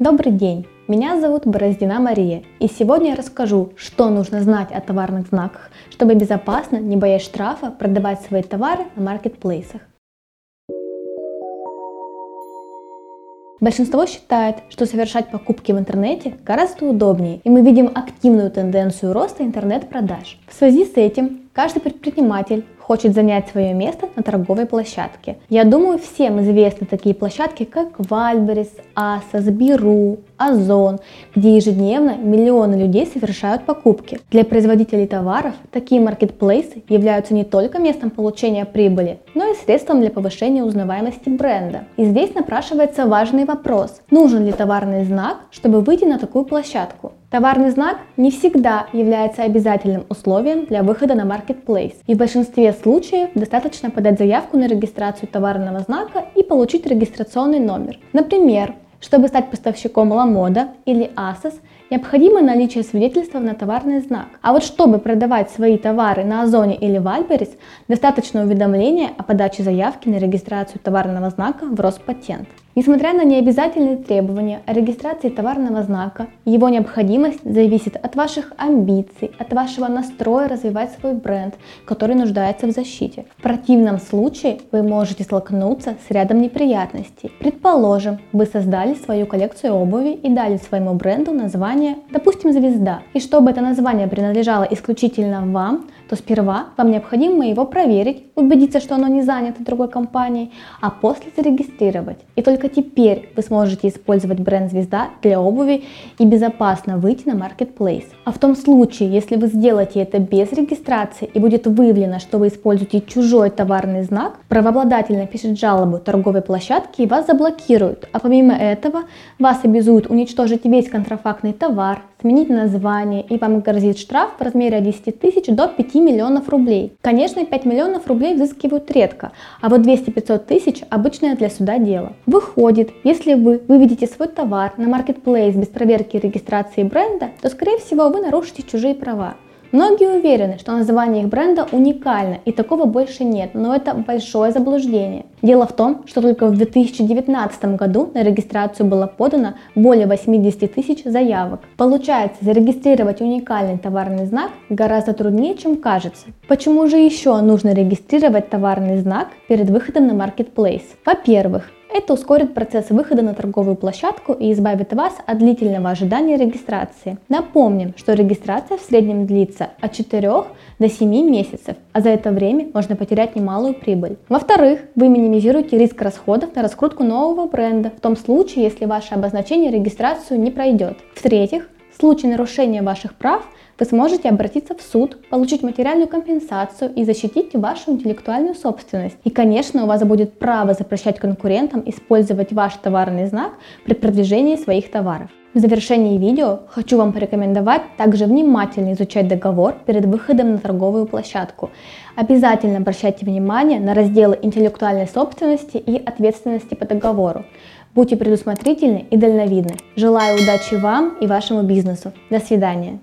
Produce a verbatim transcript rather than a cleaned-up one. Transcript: Добрый день, меня зовут Бороздина Мария, и сегодня я расскажу, что нужно знать о товарных знаках, чтобы безопасно, не боясь штрафа, продавать свои товары на маркетплейсах. Большинство считает, что совершать покупки в интернете гораздо удобнее, и мы видим активную тенденцию роста интернет-продаж. В связи с этим каждый предприниматель хочет занять свое место на торговой площадке. Я думаю, всем известны такие площадки, как Wildberries, Asos, Беру, Озон, где ежедневно миллионы людей совершают покупки. Для производителей товаров такие маркетплейсы являются не только местом получения прибыли, но и средством для повышения узнаваемости бренда. И здесь напрашивается важный вопрос: нужен ли товарный знак, чтобы выйти на такую площадку? Товарный знак не всегда является обязательным условием для выхода на маркетплейс, и в большинстве случаев достаточно подать заявку на регистрацию товарного знака и получить регистрационный номер. Например, чтобы стать поставщиком Lamoda или Asos, необходимо наличие свидетельства на товарный знак. А вот чтобы продавать свои товары на Озоне или Wildberries, достаточно уведомления о подаче заявки на регистрацию товарного знака в Роспатент. Несмотря на необязательные требования о регистрации товарного знака, его необходимость зависит от ваших амбиций, от вашего настроя развивать свой бренд, который нуждается в защите. В противном случае вы можете столкнуться с рядом неприятностей. Предположим, вы создали свою коллекцию обуви и дали своему бренду название, допустим, «Звезда». И чтобы это название принадлежало исключительно вам, то сперва вам необходимо его проверить, убедиться, что оно не занято другой компанией, а после зарегистрировать. И только теперь вы сможете использовать бренд «Звезда» для обуви и безопасно выйти на маркетплейс. А в том случае, если вы сделаете это без регистрации и будет выявлено, что вы используете чужой товарный знак, правообладатель напишет жалобу торговой площадке и вас заблокируют, а помимо этого вас обязуют уничтожить весь контрафактный товар, сменить название, и вам грозит штраф в размере от десяти тысяч до пяти миллионов рублей. Конечно, пять миллионов рублей взыскивают редко, а вот двести-пятьсот тысяч – обычное для суда дело. Выходит, если вы выведете свой товар на маркетплейс без проверки и регистрации бренда, то, скорее всего, вы нарушите чужие права. Многие уверены, что название их бренда уникально и такого больше нет, но это большое заблуждение. Дело в том, что только в две тысячи девятнадцатом году на регистрацию было подано более восьмидесяти тысяч заявок. Получается, зарегистрировать уникальный товарный знак гораздо труднее, чем кажется. Почему же еще нужно регистрировать товарный знак перед выходом на маркетплейс? Во-первых, это ускорит процесс выхода на торговую площадку и избавит вас от длительного ожидания регистрации. Напомним, что регистрация в среднем длится от четырёх до семи месяцев, а за это время можно потерять немалую прибыль. Во-вторых, вы минимизируете риск расходов на раскрутку нового бренда, в том случае, если ваше обозначение регистрацию не пройдет. В-третьих, в случае нарушения ваших прав вы сможете обратиться в суд, получить материальную компенсацию и защитить вашу интеллектуальную собственность. И, конечно, у вас будет право запрещать конкурентам использовать ваш товарный знак при продвижении своих товаров. В завершении видео хочу вам порекомендовать также внимательно изучать договор перед выходом на торговую площадку. Обязательно обращайте внимание на разделы интеллектуальной собственности и ответственности по договору. Будьте предусмотрительны и дальновидны. Желаю удачи вам и вашему бизнесу. До свидания.